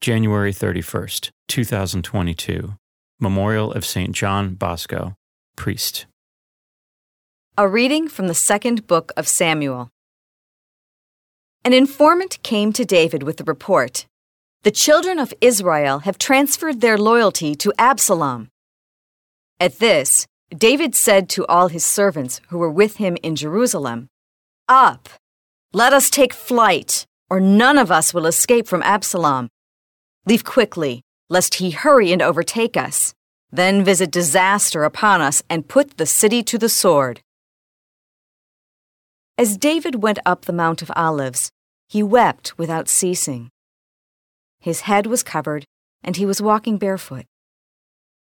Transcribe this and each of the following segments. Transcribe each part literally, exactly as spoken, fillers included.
January thirty-first, two thousand twenty-two. Memorial of Saint John Bosco, Priest. A reading from the second book of Samuel. An informant came to David with the report, "The children of Israel have transferred their loyalty to Absalom." At this, David said to all his servants who were with him in Jerusalem, "Up, let us take flight, or none of us will escape from Absalom. Leave quickly, lest he hurry and overtake us, then visit disaster upon us and put the city to the sword." As David went up the Mount of Olives, he wept without ceasing. His head was covered, and he was walking barefoot.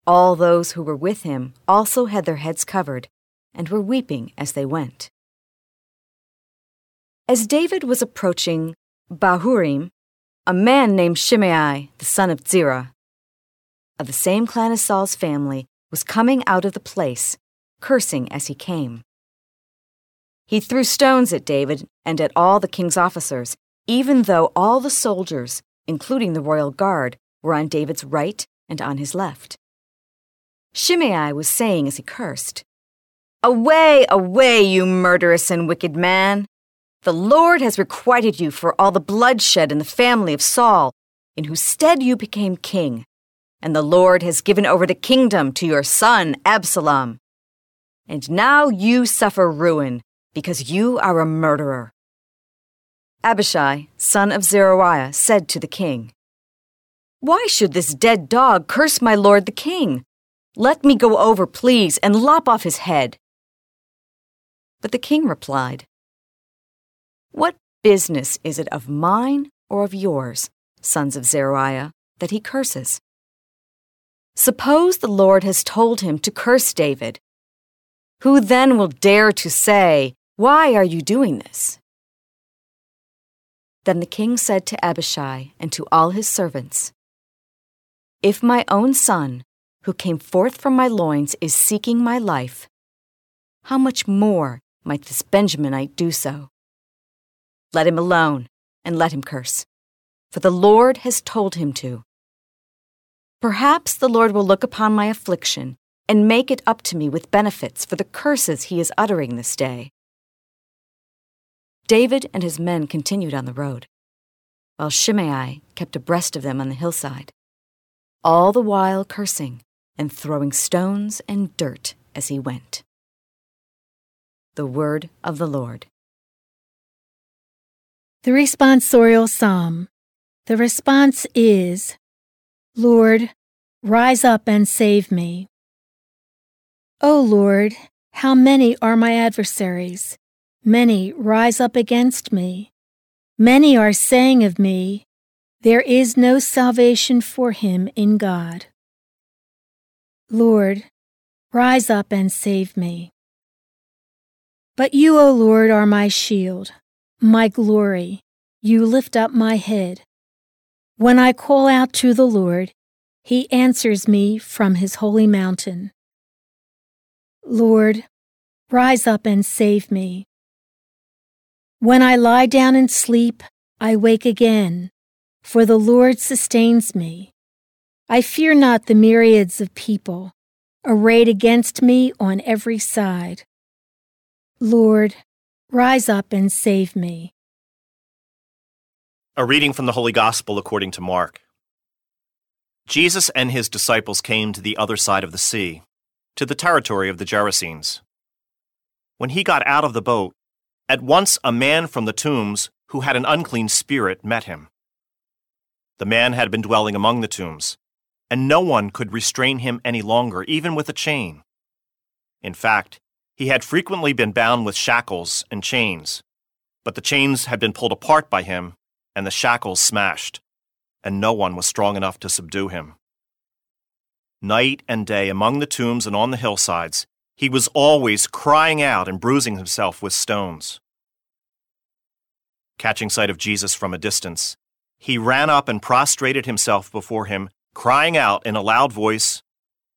All those who were with him also had their heads covered, and were weeping as they went. As David was approaching Bahurim, a man named Shimei, the son of Zerah, of the same clan as Saul's family, was coming out of the place, cursing as he came. He threw stones at David and at all the king's officers, even though all the soldiers, including the royal guard, were on David's right and on his left. Shimei was saying as he cursed, "Away, away, you murderous and wicked man! The Lord has requited you for all the bloodshed in the family of Saul, in whose stead you became king, and the Lord has given over the kingdom to your son Absalom. And now you suffer ruin, because you are a murderer." Abishai, son of Zeruiah, said to the king, "Why should this dead dog curse my lord the king? Let me go over, please, and lop off his head." But the king replied, "What business is it of mine or of yours, sons of Zeruiah, that he curses? Suppose the Lord has told him to curse David. Who then will dare to say, 'Why are you doing this?'" Then the king said to Abishai and to all his servants, "If my own son, who came forth from my loins, is seeking my life, how much more might this Benjaminite do so? Let him alone, and let him curse, for the Lord has told him to. Perhaps the Lord will look upon my affliction and make it up to me with benefits for the curses he is uttering this day." David and his men continued on the road, while Shimei kept abreast of them on the hillside, all the while cursing and throwing stones and dirt as he went. The Word of the Lord. The Responsorial Psalm. The response is, "Lord, rise up and save me." O Lord, how many are my adversaries? Many rise up against me. Many are saying of me, "There is no salvation for him in God." Lord, rise up and save me. But you, O Lord, are my shield, my glory. You lift up my head. When I call out to the Lord, he answers me from his holy mountain. Lord, rise up and save me. When I lie down and sleep, I wake again, for the Lord sustains me. I fear not the myriads of people arrayed against me on every side. Lord, rise up and save me. A reading from the Holy Gospel according to Mark. Jesus and his disciples came to the other side of the sea, to the territory of the Gerasenes. When he got out of the boat, at once a man from the tombs who had an unclean spirit met him. The man had been dwelling among the tombs, and no one could restrain him any longer, even with a chain. In fact, he had frequently been bound with shackles and chains, but the chains had been pulled apart by him, and the shackles smashed, and no one was strong enough to subdue him. Night and day among the tombs and on the hillsides, he was always crying out and bruising himself with stones. Catching sight of Jesus from a distance, he ran up and prostrated himself before him, crying out in a loud voice,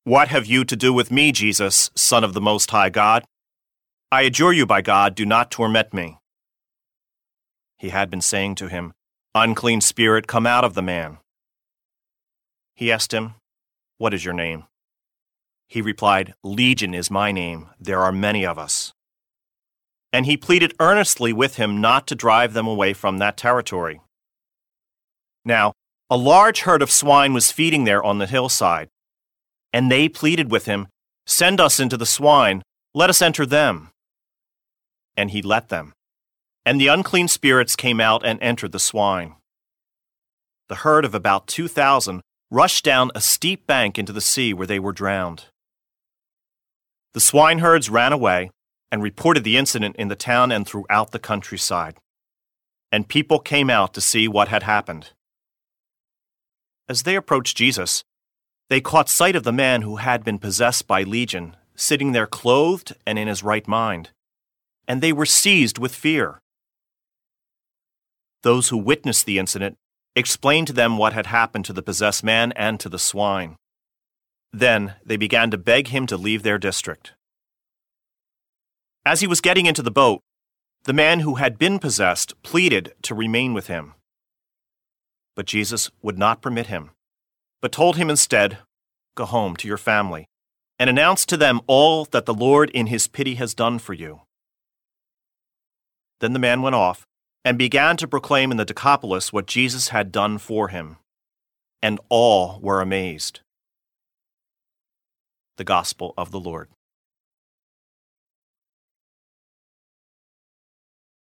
"What have you to do with me, Jesus, Son of the Most High God? I adjure you by God, do not torment me." He had been saying to him, "Unclean spirit, come out of the man." He asked him, "What is your name?" He replied, "Legion is my name. There are many of us." And he pleaded earnestly with him not to drive them away from that territory. Now, a large herd of swine was feeding there on the hillside, and they pleaded with him, "Send us into the swine, let us enter them." And he let them, and the unclean spirits came out and entered the swine. The herd of about two thousand rushed down a steep bank into the sea where they were drowned. The swineherds ran away and reported the incident in the town and throughout the countryside, and people came out to see what had happened. As they approached Jesus, they caught sight of the man who had been possessed by Legion, sitting there clothed and in his right mind, and they were seized with fear. Those who witnessed the incident explained to them what had happened to the possessed man and to the swine. Then they began to beg him to leave their district. As he was getting into the boat, the man who had been possessed pleaded to remain with him. But Jesus would not permit him, but told him instead, "Go home to your family, and announce to them all that the Lord in his pity has done for you." Then the man went off and began to proclaim in the Decapolis what Jesus had done for him, and all were amazed. The Gospel of the Lord.